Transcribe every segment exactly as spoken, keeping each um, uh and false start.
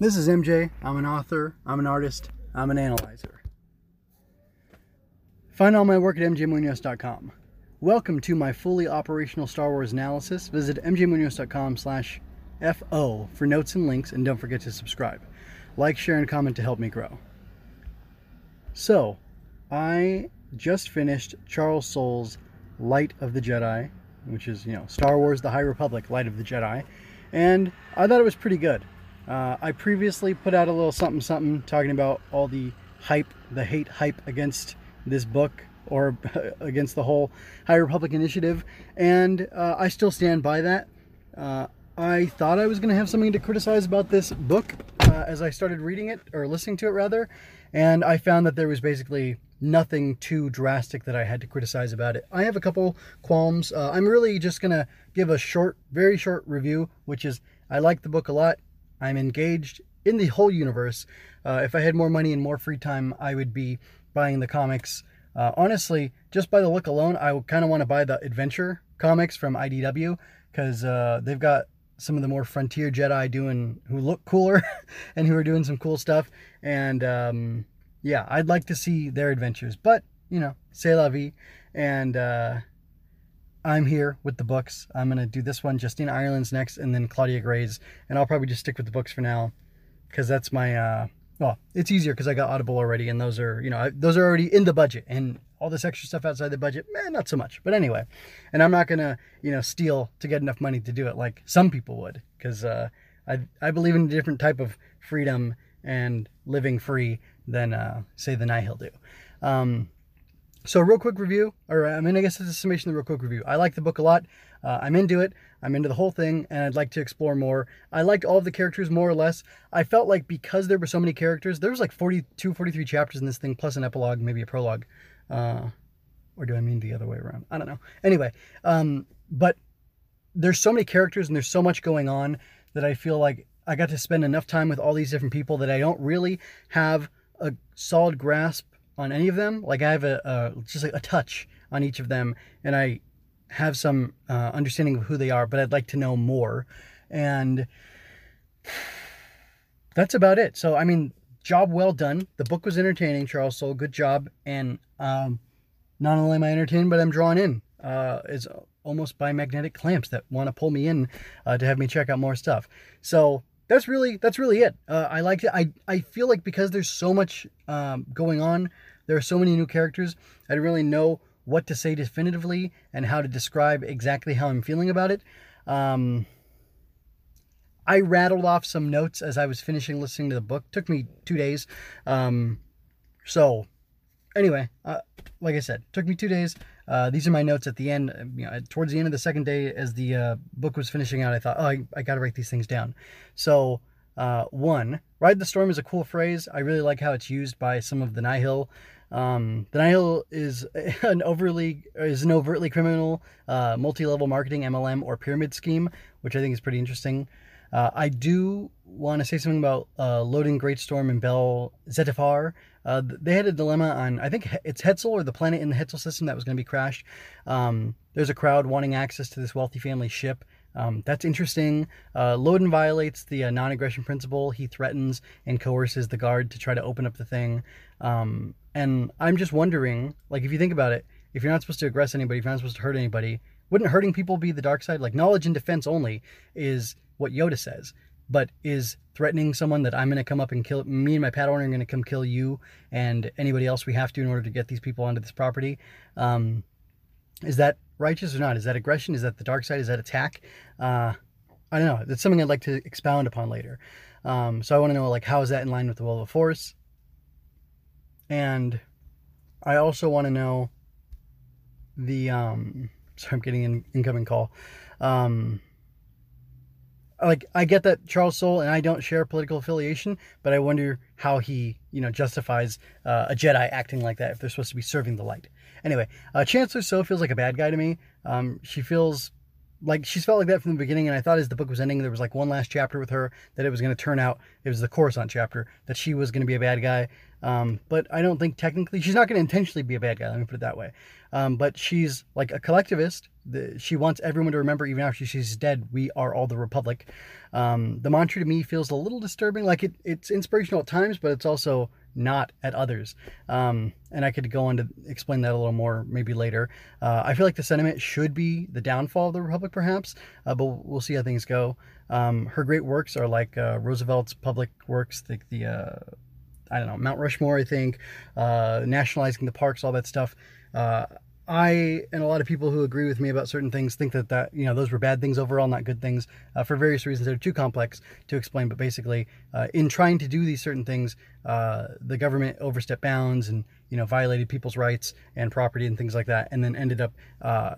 This is M J. I'm an author, I'm an artist, I'm an analyzer. Find all my work at m j munoz dot com. Welcome to my fully operational Star Wars analysis. Visit m j munoz dot com slash F O for notes and links, and don't forget to subscribe. Like, share, and comment to help me grow. So, I just finished Charles Soule's Light of the Jedi, which is, you know, Star Wars The High Republic, Light of the Jedi, and I thought it was pretty good. Uh, I previously put out a little something something talking about all the hype, the hate hype against this book or against the whole High Republic initiative, and uh, I still stand by that. Uh, I thought I was going to have something to criticize about this book uh, as I started reading it, or listening to it rather, and I found that there was basically nothing too drastic that I had to criticize about it. I have a couple qualms. Uh, I'm really just going to give a short, very short review, which is I like the book a lot. I'm engaged in the whole universe. Uh, if I had more money and more free time, I would be buying the comics. Uh, honestly, just by the look alone, I kind of want to buy the adventure comics from I D W, because uh, they've got some of the more frontier Jedi doing, who look cooler and who are doing some cool stuff. And um, yeah, I'd like to see their adventures. But, you know, c'est la vie. And uh, I'm here with the books. I'm going to do this one, Justine Ireland's next, and then Claudia Gray's. And I'll probably just stick with the books for now, because that's my, uh, well, it's easier because I got Audible already, and those are, you know, I, those are already in the budget. And all this extra stuff outside the budget, man, not so much. But anyway, and I'm not going to, you know, steal to get enough money to do it like some people would, because uh, I, I believe in a different type of freedom and living free than, uh, say, the Nihil do. Um, So real quick review, or I mean, I guess it's a summation of the real quick review. I like the book a lot. Uh, I'm into it. I'm into the whole thing, and I'd like to explore more. I liked all of the characters, more or less. I felt like because there were so many characters, there was like forty-two, forty-three chapters in this thing, plus an epilogue, maybe a prologue. Uh, or do I mean the other way around? I don't know. Anyway, um, but there's so many characters, and there's so much going on that I feel like I got to spend enough time with all these different people that I don't really have a solid grasp on any of them. Like I have a uh, just like a touch on each of them, and I have some uh, understanding of who they are, but I'd like to know more, and that's about it. So I mean, job well done. The book was entertaining, Charles Soule. Good job. And um, not only am I entertained, but I'm drawn in. Uh, it's almost by magnetic clamps that want to pull me in uh, to have me check out more stuff. So that's really that's really it. Uh, I liked it. I I feel like because there's so much um, going on. There are so many new characters. I don't really know what to say definitively and how to describe exactly how I'm feeling about it. Um, I rattled off some notes as I was finishing listening to the book. It took me two days. Um, so anyway, uh, like I said, it took me two days. Uh, these are my notes at the end. You know, towards the end of the second day, as the uh, book was finishing out, I thought, oh, I, I got to write these things down. So uh, one, ride the storm is a cool phrase. I really like how it's used by some of the Nihil. Um, the Nihil is an overly, is an overtly criminal, uh, multi-level marketing M L M or pyramid scheme, which I think is pretty interesting. Uh, I do want to say something about, uh, Loden Greatstorm and Bell Zetifar. Uh, they had a dilemma on, I think it's Hetzel or the planet in the Hetzel system that was going to be crashed. Um, there's a crowd wanting access to this wealthy family ship. Um, that's interesting. Uh, Loden violates the uh, non-aggression principle. He threatens and coerces the guard to try to open up the thing. Um, and I'm just wondering, like, if you think about it, if you're not supposed to aggress anybody, if you're not supposed to hurt anybody, wouldn't hurting people be the dark side? Like, knowledge and defense only is what Yoda says. But is threatening someone that I'm going to come up and kill, me and my Padawan are going to come kill you and anybody else we have to in order to get these people onto this property, um, is that righteous or not? Is that aggression? Is that the dark side? Is that attack? Uh, I don't know. That's something I'd like to expound upon later. Um, so I want to know, like, how is that in line with the will of the Force? And I also want to know the, um, sorry, I'm getting an incoming call. Um, like, I get that Charles Soule and I don't share political affiliation, but I wonder how he, you know, justifies uh, a Jedi acting like that if they're supposed to be serving the light. Anyway, uh, Chancellor So feels like a bad guy to me. Um, she feels like, she's felt like that from the beginning, and I thought as the book was ending, there was, like, one last chapter with her that it was going to turn out, it was the Coruscant chapter, that she was going to be a bad guy. Um, but I don't think technically, she's not going to intentionally be a bad guy, let me put it that way. Um, but she's, like, a collectivist. The, she wants everyone to remember, even after she's dead, we are all the Republic. Um, the mantra to me feels a little disturbing. Like, it, it's inspirational at times, but it's also not at others. Um, and I could go on to explain that a little more maybe later. Uh, I feel like the sentiment should be the downfall of the Republic, perhaps, uh, but we'll see how things go. Um, her great works are like uh, Roosevelt's public works, the, the uh, I don't know, Mount Rushmore, I think, uh, nationalizing the parks, all that stuff. Uh, I, and a lot of people who agree with me about certain things, think that, that you know, those were bad things overall, not good things, uh, for various reasons that are too complex to explain. But basically, uh, in trying to do these certain things, uh, the government overstepped bounds and, you know, violated people's rights and property and things like that, and then ended up uh,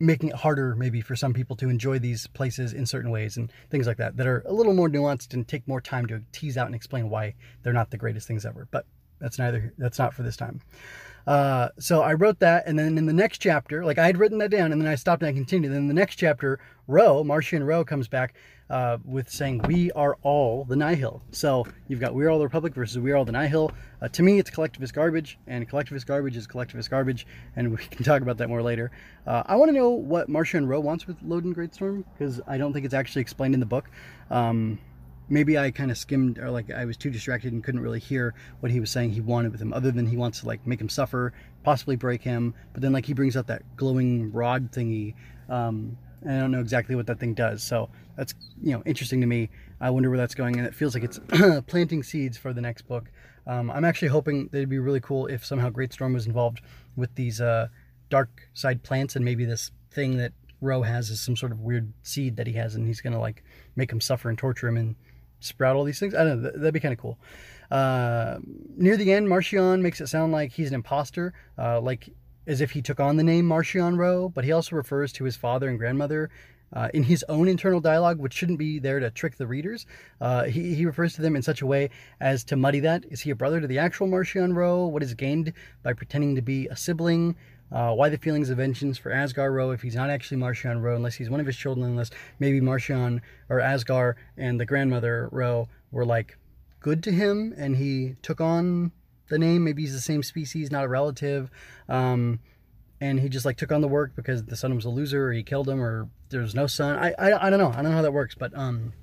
making it harder maybe for some people to enjoy these places in certain ways and things like that, that are a little more nuanced and take more time to tease out and explain why they're not the greatest things ever. But that's neither, that's not for this time. Uh, so I wrote that, and then in the next chapter, like I had written that down, and then I stopped and I continued. Then in the next chapter, Ro, Marchion Ro comes back uh, with saying, we are all the Nihil. So you've got we're all the Republic versus we're all the Nihil. Uh, to me, it's collectivist garbage, and collectivist garbage is collectivist garbage, and we can talk about that more later. Uh, I want to know what Marchion Ro wants with Loden Greatstorm, because I don't think it's actually explained in the book. Um... Maybe I kind of skimmed, or like I was too distracted and couldn't really hear what he was saying he wanted with him, other than he wants to like make him suffer, possibly break him. But then like he brings out that glowing rod thingy. Um, and I don't know exactly what that thing does. So that's, you know, interesting to me. I wonder where that's going. And it feels like it's planting seeds for the next book. Um, I'm actually hoping that it'd be really cool if somehow Greatstorm was involved with these uh, dark side plants, and maybe this thing that Ro has is some sort of weird seed that he has, and he's going to like make him suffer and torture him and sprout all these things. I don't know, that'd be kind of cool. Uh, near the end, Marchion makes it sound like he's an imposter, uh, like as if he took on the name Marchion Ro, but he also refers to his father and grandmother uh, in his own internal dialogue, which shouldn't be there to trick the readers. Uh, he, he refers to them in such a way as to muddy that. Is he a brother to the actual Marchion Ro? What is gained by pretending to be a sibling? Uh, why the feelings of vengeance for Asgard Roe if he's not actually Marchion Roe, unless he's one of his children, unless maybe Marchion or Asgard and the grandmother Roe were like good to him and he took on the name. Maybe he's the same species, not a relative. Um, and he just like took on the work because the son was a loser, or he killed him, or there's no son. I, I, I don't know. I don't know how that works, but um,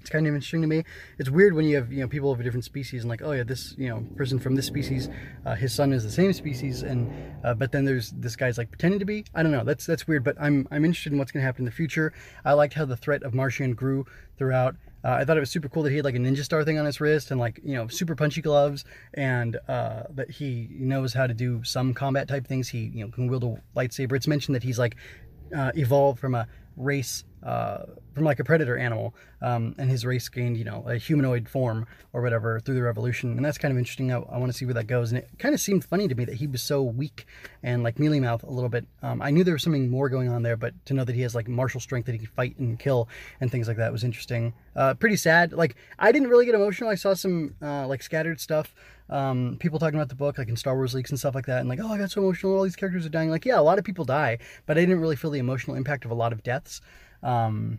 it's kind of interesting to me. It's weird when you have, you know, people of a different species and like, oh yeah, this, you know, person from this species, uh, his son is the same species, and uh, but then there's this guy's like pretending to be. I don't know. That's that's weird. But I'm I'm interested in what's gonna happen in the future. I liked how the threat of Marchion grew throughout. Uh, I thought it was super cool that he had like a ninja star thing on his wrist, and like, you know, super punchy gloves, and uh, that he knows how to do some combat type things. He, you know, can wield a lightsaber. It's mentioned that he's like uh, evolved from a race. Uh, from like a predator animal, um, and his race gained, you know, a humanoid form or whatever through the revolution, and that's kind of interesting. I, I want to see where that goes, and it kind of seemed funny to me that he was so weak and like mealy mouth a little bit. Um, I knew there was something more going on there, but to know that he has like martial strength that he can fight and kill and things like that was interesting. Uh, pretty sad. Like I didn't really get emotional. I saw some uh, like scattered stuff. Um, people talking about the book, like in Star Wars leaks and stuff like that, and like, oh, I got so emotional, all these characters are dying. Like, yeah, a lot of people die, but I didn't really feel the emotional impact of a lot of deaths. Um,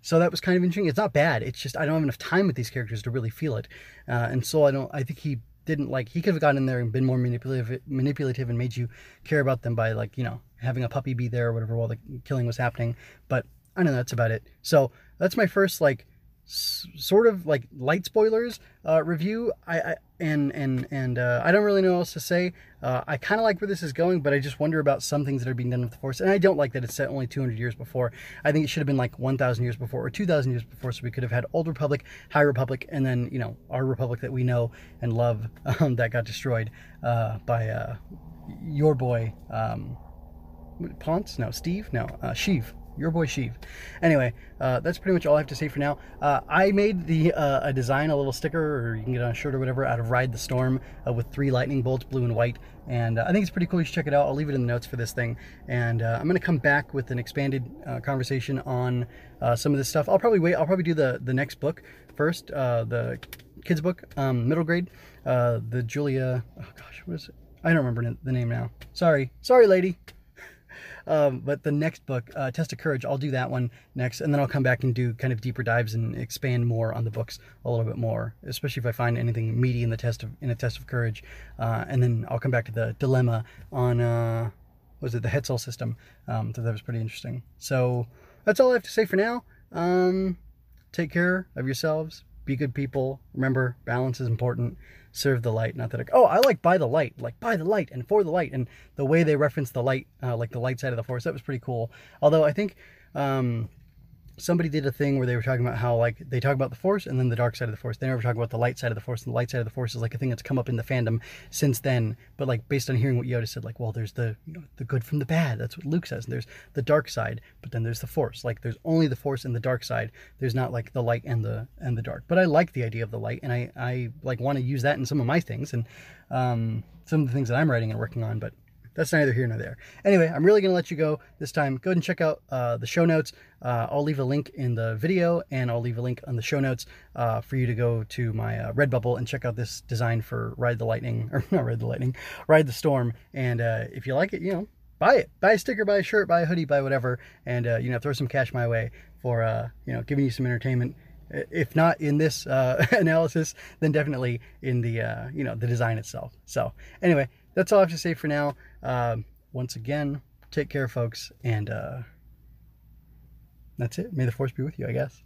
so that was kind of interesting. It's not bad. It's just, I don't have enough time with these characters to really feel it. Uh, and so I don't, I think he didn't like, he could have gotten in there and been more manipulative, manipulative and made you care about them by like, you know, having a puppy be there or whatever while the killing was happening. But I don't know, that's about it. So that's my first like s- sort of like light spoilers, uh, review. I, I and, and, and, uh, I don't really know what else to say. Uh, I kind of like where this is going, but I just wonder about some things that are being done with the Force. And I don't like that it's set only two hundred years before. I think it should have been like one thousand years before or two thousand years before. So we could have had Old Republic, High Republic, and then, you know, our Republic that we know and love, um, that got destroyed, uh, by, uh, your boy, um, Ponce? No, Steve? No, uh, Sheev. Your boy Sheev. Anyway, uh, that's pretty much all I have to say for now. Uh, I made the uh, a design, a little sticker, or you can get on a shirt or whatever, out of Ride the Storm uh, with three lightning bolts, blue and white. And uh, I think it's pretty cool. You should check it out. I'll leave it in the notes for this thing. And uh, I'm going to come back with an expanded uh, conversation on uh, some of this stuff. I'll probably wait. I'll probably do the, the next book first, uh, the kids book, um, middle grade, uh, the Julia, oh gosh, what is it? I don't remember the name now. Sorry. Sorry, lady. Um, but the next book, uh, Test of Courage, I'll do that one next, and then I'll come back and do kind of deeper dives and expand more on the books a little bit more, especially if I find anything meaty in the test of in a Test of Courage. Uh, and then I'll come back to the dilemma on uh, was it the Hetzel system? Um, so that was pretty interesting. So that's all I have to say for now. Um, take care of yourselves. Be good people. Remember, balance is important. Serve the light, not that. It, oh, I like by the light, like by the light and for the light, and the way they reference the light, uh, like the light side of the force, that was pretty cool. Although I think um, somebody did a thing where they were talking about how like they talk about the force and then the dark side of the force. They never talk about the light side of the force, and the light side of the force is like a thing that's come up in the fandom since then. But like based on hearing what Yoda said, like well, there's the you know, the good from the bad. That's what Luke says. And there's the dark side, but then there's the force. Like there's only the force and the dark side. There's not like the light and the and the dark. But I like the idea of the light, and I I like want to use that in some of my things and um, some of the things that I'm writing and working on, but. That's neither here nor there. Anyway, I'm really going to let you go this time. Go ahead and check out uh, the show notes. Uh, I'll leave a link in the video, and I'll leave a link on the show notes uh, for you to go to my uh, Redbubble and check out this design for Ride the Lightning, or not Ride the Lightning, Ride the Storm. And uh, if you like it, you know, buy it. Buy a sticker, buy a shirt, buy a hoodie, buy whatever. And, uh, you know, throw some cash my way for, uh, you know, giving you some entertainment. If not in this uh, analysis, then definitely in the, uh, you know, the design itself. So anyway, that's all I have to say for now. Um, once again, take care, folks, and uh, that's it. May the force be with you, I guess.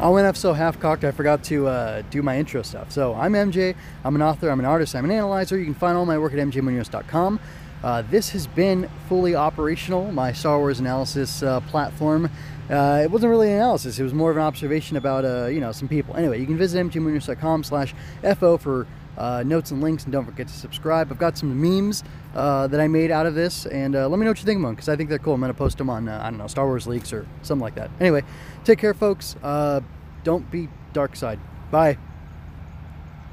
I went up so half-cocked I forgot to uh, do my intro stuff. So I'm M J, I'm an author, I'm an artist, I'm an analyzer. You can find all my work at m j munoz dot com. Uh, this has been fully operational, my Star Wars analysis uh, platform. Uh, it wasn't really an analysis, it was more of an observation about, uh, you know, some people. Anyway, you can visit m j munoz dot com slash f o for uh, notes and links, and don't forget to subscribe. I've got some memes uh, that I made out of this, and uh, let me know what you think about them, because I think they're cool. I'm going to post them on, uh, I don't know, Star Wars Leaks or something like that. Anyway, take care, folks. Uh, don't be dark side. Bye.